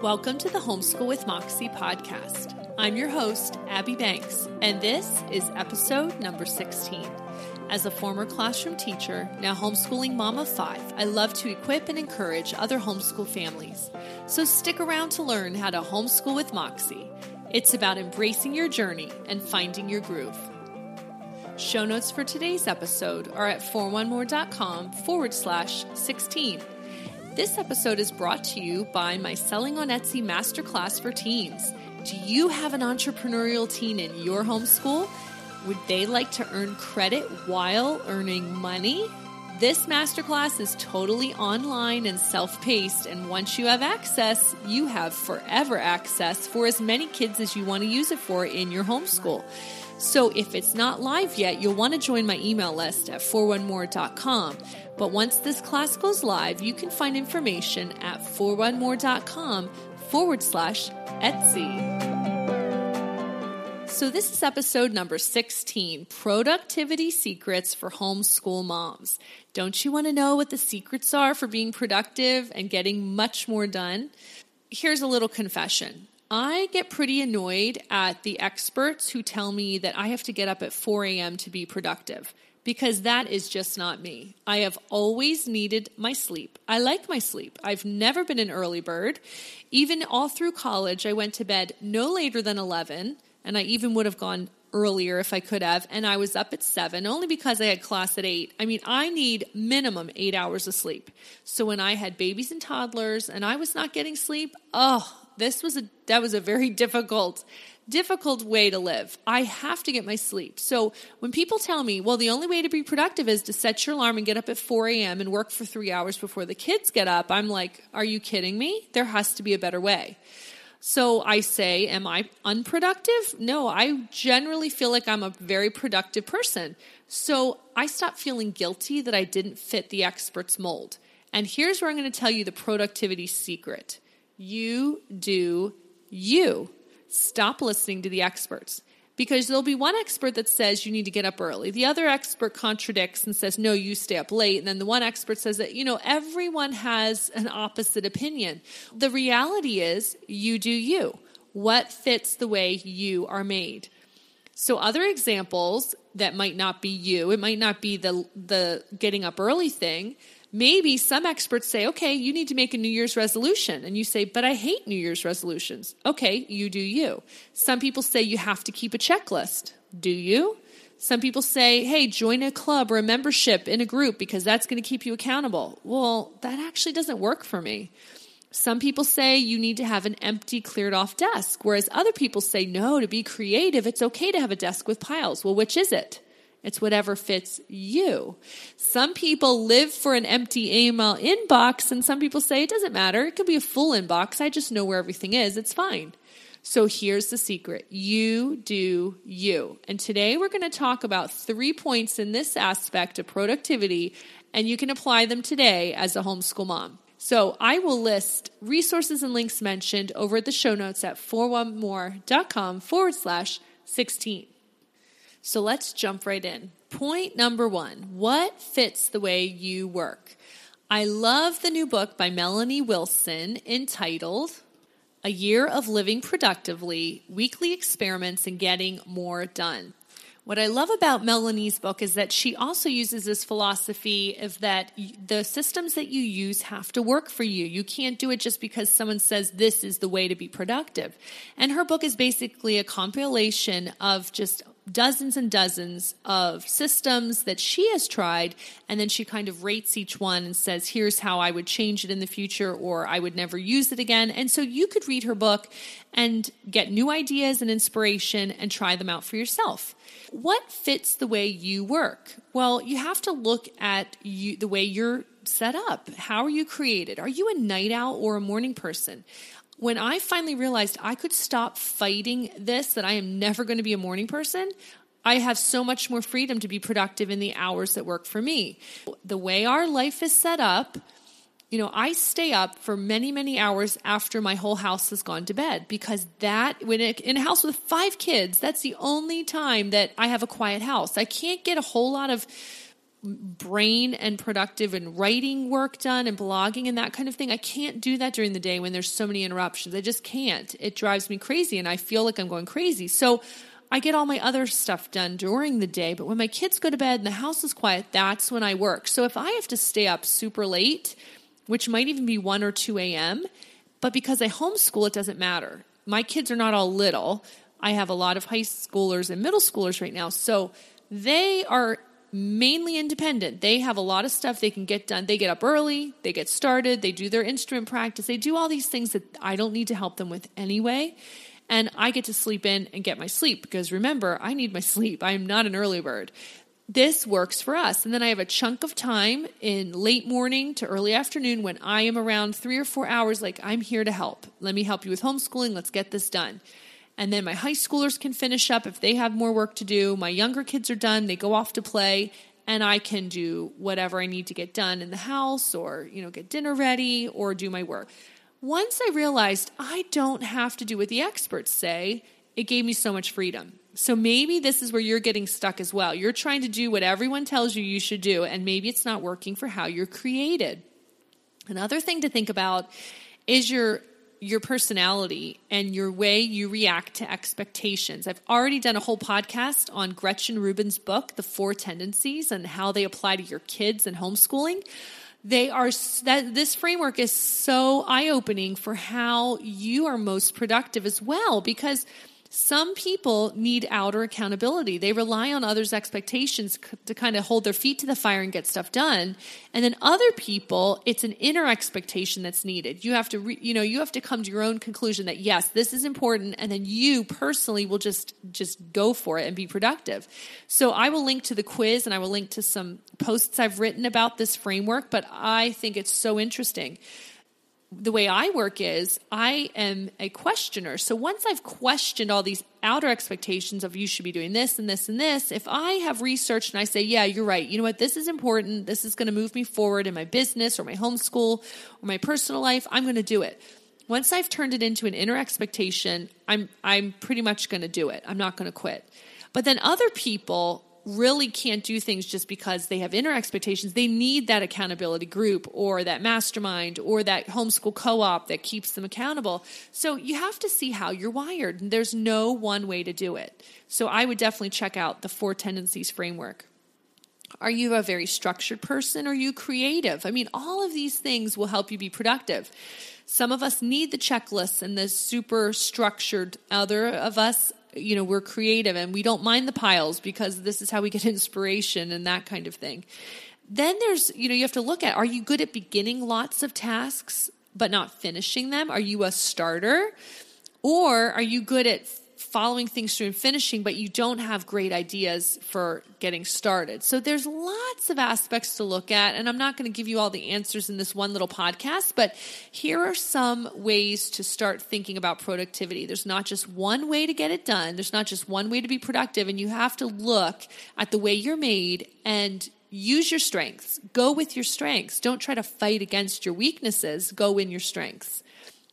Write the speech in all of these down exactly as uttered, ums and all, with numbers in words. Welcome to the Homeschool with Moxie podcast. I'm your host, Abby Banks, and this is episode number sixteen. As a former classroom teacher, now homeschooling mom of five, I love to equip and encourage other homeschool families. So stick around to learn how to homeschool with Moxie. It's about embracing your journey and finding your groove. Show notes for today's episode are at four one more dot com forward slash sixteen. This episode is brought to you by my Selling on Etsy Masterclass for Teens. Do you have an entrepreneurial teen in your homeschool? Would they like to earn credit while earning money? This masterclass is totally online and self-paced, and once you have access, you have forever access for as many kids as you want to use it for in your homeschool. So if it's not live yet, you'll want to join my email list at four one more dot com. But once this class goes live, you can find information at four one more dot com forward slash Etsy. So this is episode number sixteen, Productivity Secrets for Homeschool Moms. Don't you want to know what the secrets are for being productive and getting much more done? Here's a little confession. I get pretty annoyed at the experts who tell me that I have to get up at four a.m. to be productive, because that is just not me. I have always needed my sleep. I like my sleep. I've never been an early bird. Even all through college, I went to bed no later than eleven, and I even would have gone earlier if I could have, and I was up at seven only because I had class at eight. I mean, I need minimum eight hours of sleep. So when I had babies and toddlers and I was not getting sleep, oh, This was a that was a very difficult, difficult way to live. I have to get my sleep. So when people tell me, well, the only way to be productive is to set your alarm and get up at four a.m. and work for three hours before the kids get up, I'm like, are you kidding me? There has to be a better way. So I say, am I unproductive? No, I generally feel like I'm a very productive person. So I stopped feeling guilty that I didn't fit the expert's mold. And here's where I'm going to tell you the productivity secret. You do you. Stop listening to the experts, because there'll be one expert that says you need to get up early. The other expert contradicts and says, no, you stay up late. And then the one expert says that, you know, everyone has an opposite opinion. The reality is you do you. What fits the way you are made? So other examples that might not be you, it might not be the the getting up early thing. Maybe some experts say, okay, you need to make a New Year's resolution. And you say, but I hate New Year's resolutions. Okay, you do you. Some people say you have to keep a checklist. Do you? Some people say, hey, join a club or a membership in a group because that's going to keep you accountable. Well, that actually doesn't work for me. Some people say you need to have an empty, cleared off desk, whereas other people say, no, to be creative, it's okay to have a desk with piles. Well, which is it? It's whatever fits you. Some people live for an empty email inbox, and some people say it doesn't matter. It could be a full inbox. I just know where everything is. It's fine. So here's the secret. You do you. And today we're going to talk about three points in this aspect of productivity, and you can apply them today as a homeschool mom. So I will list resources and links mentioned over at the show notes at four one more dot com forward slash sixteen. So let's jump right in. Point number one, what fits the way you work? I love the new book by Melanie Wilson entitled A Year of Living Productively, Weekly Experiments in Getting More Done. What I love about Melanie's book is that she also uses this philosophy of that the systems that you use have to work for you. You can't do it just because someone says this is the way to be productive. And her book is basically a compilation of just dozens and dozens of systems that she has tried, and then she kind of rates each one and says, here's how I would change it in the future, or I would never use it again. And so you could read her book and get new ideas and inspiration and try them out for yourself. What fits the way you work? Well, you have to look at you, the way you're set up? How are you created? Are you a night owl or a morning person? When I finally realized I could stop fighting this, that I am never going to be a morning person, I have so much more freedom to be productive in the hours that work for me. The way our life is set up, you know, I stay up for many, many hours after my whole house has gone to bed, because that, when it, in a house with five kids, that's the only time that I have a quiet house. I can't get a whole lot of brain and productive and writing work done and blogging and that kind of thing. I can't do that during the day when there's so many interruptions. I just can't. It drives me crazy and I feel like I'm going crazy. So I get all my other stuff done during the day, but when my kids go to bed and the house is quiet, that's when I work. So if I have to stay up super late, which might even be one or two a.m., but because I homeschool, it doesn't matter. My kids are not all little. I have a lot of high schoolers and middle schoolers right now. So they are mainly independent. They have a lot of stuff they can get done. They get up early, they get started, they do their instrument practice, they do all these things that I don't need to help them with anyway. And I get to sleep in and get my sleep, because remember, I need my sleep. I am not an early bird. This works for us. And then I have a chunk of time in late morning to early afternoon when I am around three or four hours, like, I'm here to help. Let me help you with homeschooling. Let's get this done. And then my high schoolers can finish up if they have more work to do. My younger kids are done. They go off to play, and I can do whatever I need to get done in the house, or, you know, get dinner ready or do my work. Once I realized I don't have to do what the experts say, it gave me so much freedom. So maybe this is where you're getting stuck as well. You're trying to do what everyone tells you you should do, and maybe it's not working for how you're created. Another thing to think about is your your personality and your way you react to expectations. I've already done a whole podcast on Gretchen Rubin's book, The Four Tendencies, and how they apply to your kids and homeschooling. They are that this framework is so eye-opening for how you are most productive as well, because some people need outer accountability. They rely on others' expectations to kind of hold their feet to the fire and get stuff done. And then other people, it's an inner expectation that's needed. You have to, re, you know, you have to come to your own conclusion that, yes, this is important. And then you personally will just, just go for it and be productive. So I will link to the quiz, and I will link to some posts I've written about this framework, but I think it's so interesting. The way I work is I am a questioner. So once I've questioned all these outer expectations of you should be doing this and this and this, if I have researched and I say, yeah, you're right. You know what? This is important. This is going to move me forward in my business or my homeschool or my personal life. I'm going to do it. Once I've turned it into an inner expectation, I'm, I'm pretty much going to do it. I'm not going to quit. But then other people really can't do things just because they have inner expectations. They need that accountability group or that mastermind or that homeschool co-op that keeps them accountable. So you have to see how you're wired. There's no one way to do it. So I would definitely check out the Four Tendencies framework. Are you a very structured person? Are you creative? I mean, all of these things will help you be productive. Some of us need the checklists and the super structured. Other of us, you know, we're creative and we don't mind the piles because this is how we get inspiration and that kind of thing. Then there's, you know, you have to look at, are you good at beginning lots of tasks but not finishing them? Are you a starter? Or are you good at following things through and finishing, but you don't have great ideas for getting started? So there's lots of aspects to look at, and I'm not going to give you all the answers in this one little podcast, but here are some ways to start thinking about productivity. There's not just one way to get it done. There's not just one way to be productive, and you have to look at the way you're made and use your strengths. Go with your strengths. Don't try to fight against your weaknesses. Go in your strengths.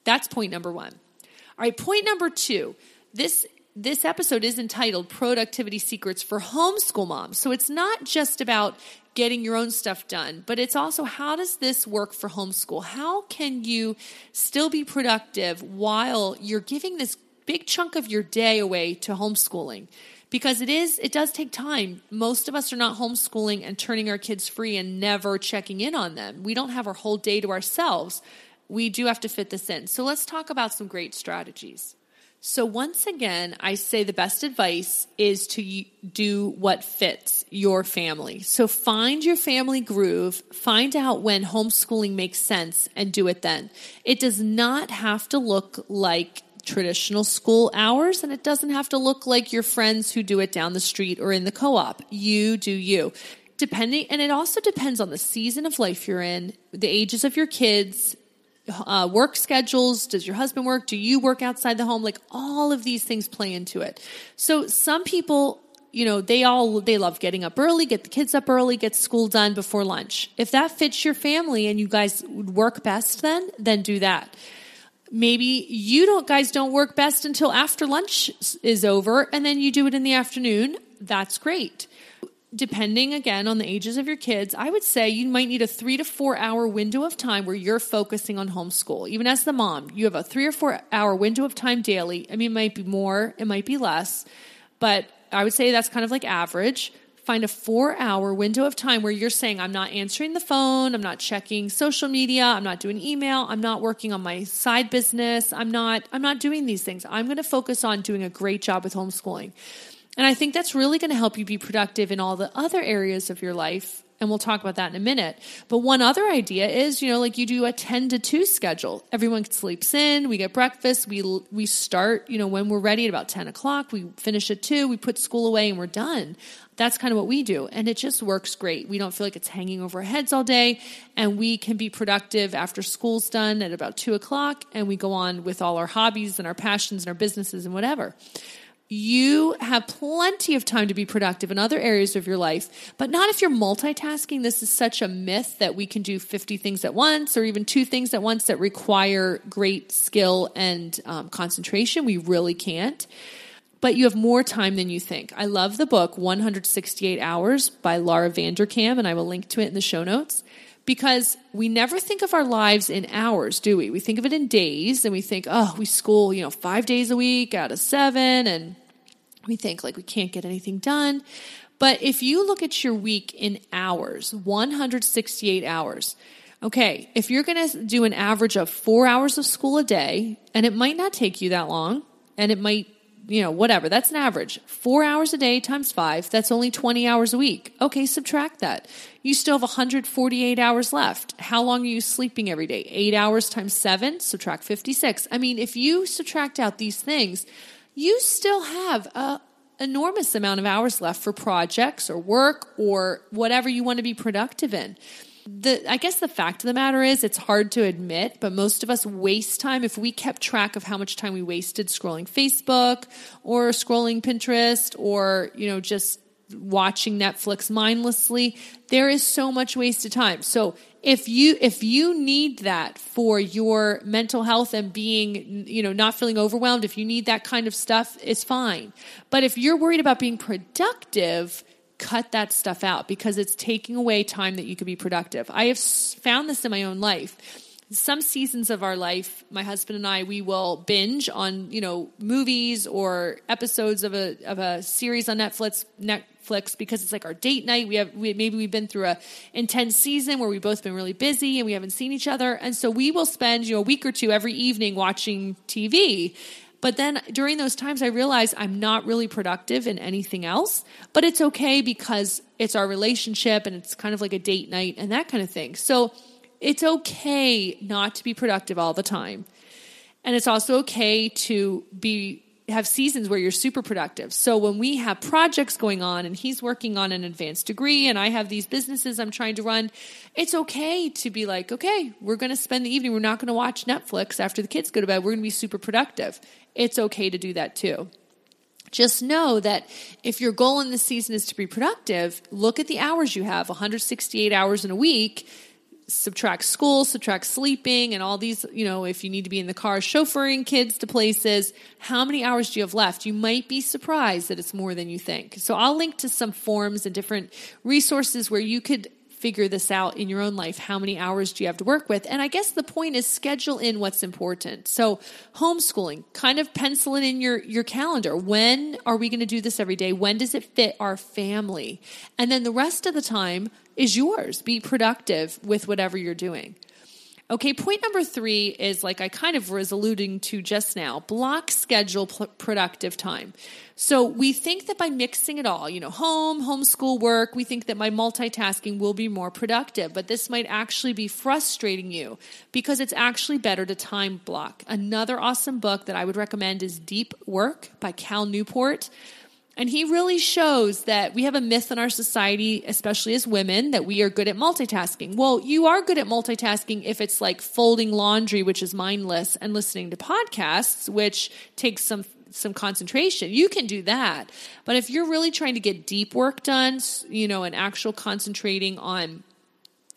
That's point number one. All right, point number two. This this episode is entitled Productivity Secrets for Homeschool Moms. So it's not just about getting your own stuff done, but it's also, how does this work for homeschool? How can you still be productive while you're giving this big chunk of your day away to homeschooling? Because it is, it does take time. Most of us are not homeschooling and turning our kids free and never checking in on them. We don't have our whole day to ourselves. We do have to fit this in. So let's talk about some great strategies. So once again, I say the best advice is to do what fits your family. So find your family groove, find out when homeschooling makes sense, and do it then. It does not have to look like traditional school hours, and it doesn't have to look like your friends who do it down the street or in the co-op. You do you. depending, and it also depends on the season of life you're in, the ages of your kids, uh, work schedules. Does your husband work? Do you work outside the home? Like all of these things play into it. So some people, you know, they all, they love getting up early, get the kids up early, get school done before lunch. If that fits your family and you guys would work best then, then do that. Maybe you don't guys don't work best until after lunch is over and then you do it in the afternoon. That's great. Depending again on the ages of your kids, I would say you might need a three to four hour window of time where you're focusing on homeschool. Even as the mom, you have a three or four hour window of time daily. I mean, it might be more, it might be less, but I would say that's kind of like average. Find a four hour window of time where you're saying, I'm not answering the phone, I'm not checking social media, I'm not doing email, I'm not working on my side business, I'm not, I'm not doing these things. I'm going to focus on doing a great job with homeschooling. And I think that's really going to help you be productive in all the other areas of your life. And we'll talk about that in a minute. But one other idea is, you know, like you do a ten to two schedule. Everyone sleeps in, we get breakfast, we we start, you know, when we're ready at about ten o'clock, we finish at two, we put school away and we're done. That's kind of what we do. And it just works great. We don't feel like it's hanging over our heads all day. And we can be productive after school's done at about two o'clock. And we go on with all our hobbies and our passions and our businesses and whatever. You have plenty of time to be productive in other areas of your life, but not if you're multitasking. This is such a myth that we can do fifty things at once or even two things at once that require great skill and um, concentration. We really can't, but you have more time than you think. I love the book one sixty-eight hours by Laura Vanderkam, and I will link to it in the show notes. Because we never think of our lives in hours, do we? We think of it in days, and we think, oh, we school, you know, five days a week out of seven, and we think like we can't get anything done. But if you look at your week in hours, one sixty-eight hours, okay, if you're going to do an average of four hours of school a day, and it might not take you that long, and it might, you know, whatever, that's an average. Four hours a day times five, that's only twenty hours a week. Okay, subtract that. You still have one hundred forty-eight hours left. How long are you sleeping every day? Eight hours times seven, subtract fifty-six. I mean, if you subtract out these things, you still have an enormous amount of hours left for projects or work or whatever you want to be productive in. The, I guess the fact of the matter is it's hard to admit, but most of us waste time. If we kept track of how much time we wasted scrolling Facebook or scrolling Pinterest or, you know, just watching Netflix mindlessly, there is so much wasted time. So if you, if you need that for your mental health and being, you know, not feeling overwhelmed, if you need that kind of stuff, it's fine. But if you're worried about being productive, cut that stuff out because it's taking away time that you could be productive. I have found this in my own life. Some seasons of our life, my husband and I, we will binge on, you know, movies or episodes of a of a series on Netflix, Netflix because it's like our date night. We have we, maybe we've been through a intense season where we've both been really busy and we haven't seen each other, and so we will spend, you know, a week or two every evening watching T V. But then during those times, I realize I'm not really productive in anything else, but it's okay because it's our relationship and it's kind of like a date night and that kind of thing. So it's okay not to be productive all the time. And it's also okay to be have seasons where you're super productive. So when we have projects going on and he's working on an advanced degree and I have these businesses I'm trying to run, it's okay to be like, okay, we're going to spend the evening. We're not going to watch Netflix after the kids go to bed. We're going to be super productive. It's okay to do that too. Just know that if your goal in this season is to be productive, look at the hours you have, one sixty-eight hours in a week, subtract school, subtract sleeping, and all these, you know, if you need to be in the car chauffeuring kids to places, how many hours do you have left? You might be surprised that it's more than you think. So I'll link to some forms and different resources where you could figure this out in your own life. How many hours do you have to work with? And I guess the point is schedule in what's important. So homeschooling, kind of pencil it in your, your calendar. When are we going to do this every day? When does it fit our family? And then the rest of the time is yours. Be productive with whatever you're doing. Okay, point number three is like I kind of was alluding to just now, block schedule pl- productive time. So we think that by mixing it all, you know, home, homeschool, work, we think that my multitasking will be more productive, but this might actually be frustrating you because it's actually better to time block. Another awesome book that I would recommend is Deep Work by Cal Newport. And he really shows that we have a myth in our society, especially as women, that we are good at multitasking. Well, you are good at multitasking if it's like folding laundry, which is mindless, and listening to podcasts, which takes some some concentration. You can do that. But if you're really trying to get deep work done, you know, and actual concentrating on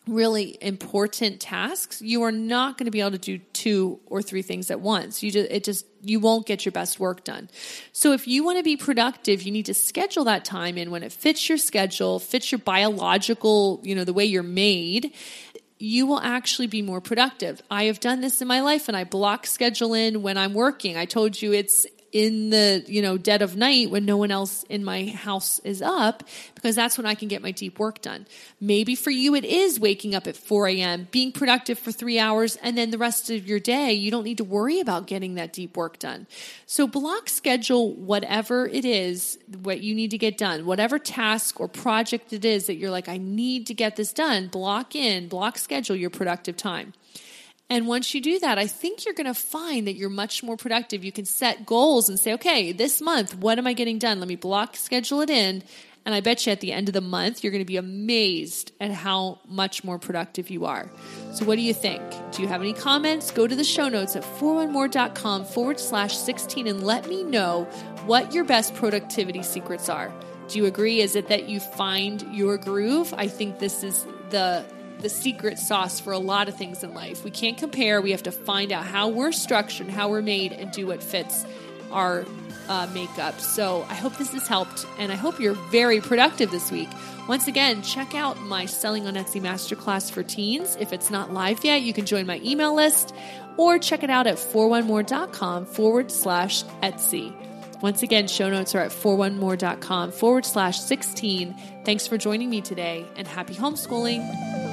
really important tasks, you are not going to be able to do two or three things at once. You just, it just, you won't get your best work done. So if you want to be productive, you need to schedule that time in when it fits your schedule, fits your biological, you know, the way you're made, you will actually be more productive. I have done this in my life, and I block schedule in when I'm working. I told you it's in the, you know, dead of night when no one else in my house is up, because that's when I can get my deep work done. Maybe for you, it is waking up at four a.m., being productive for three hours, and then the rest of your day, you don't need to worry about getting that deep work done. So block schedule whatever it is, what you need to get done, whatever task or project it is that you're like, I need to get this done, block in, block schedule your productive time. And once you do that, I think you're going to find that you're much more productive. You can set goals and say, okay, this month, what am I getting done? Let me block schedule it in. And I bet you at the end of the month, you're going to be amazed at how much more productive you are. So what do you think? Do you have any comments? Go to the show notes at four one more dot com forward slash 16 and let me know what your best productivity secrets are. Do you agree? Is it that you find your groove? I think this is the the secret sauce for a lot of things in life. We can't compare. We have to find out how we're structured, how we're made, and do what fits our uh, makeup. So I hope this has helped, and I hope you're very productive this week. Once again, check out my Selling on Etsy Masterclass for Teens. If it's not live yet, you can join my email list or check it out at four one more dot com forward slash Etsy. Once again, show notes are at four one more dot com forward slash 16. Thanks for joining me today, and happy homeschooling.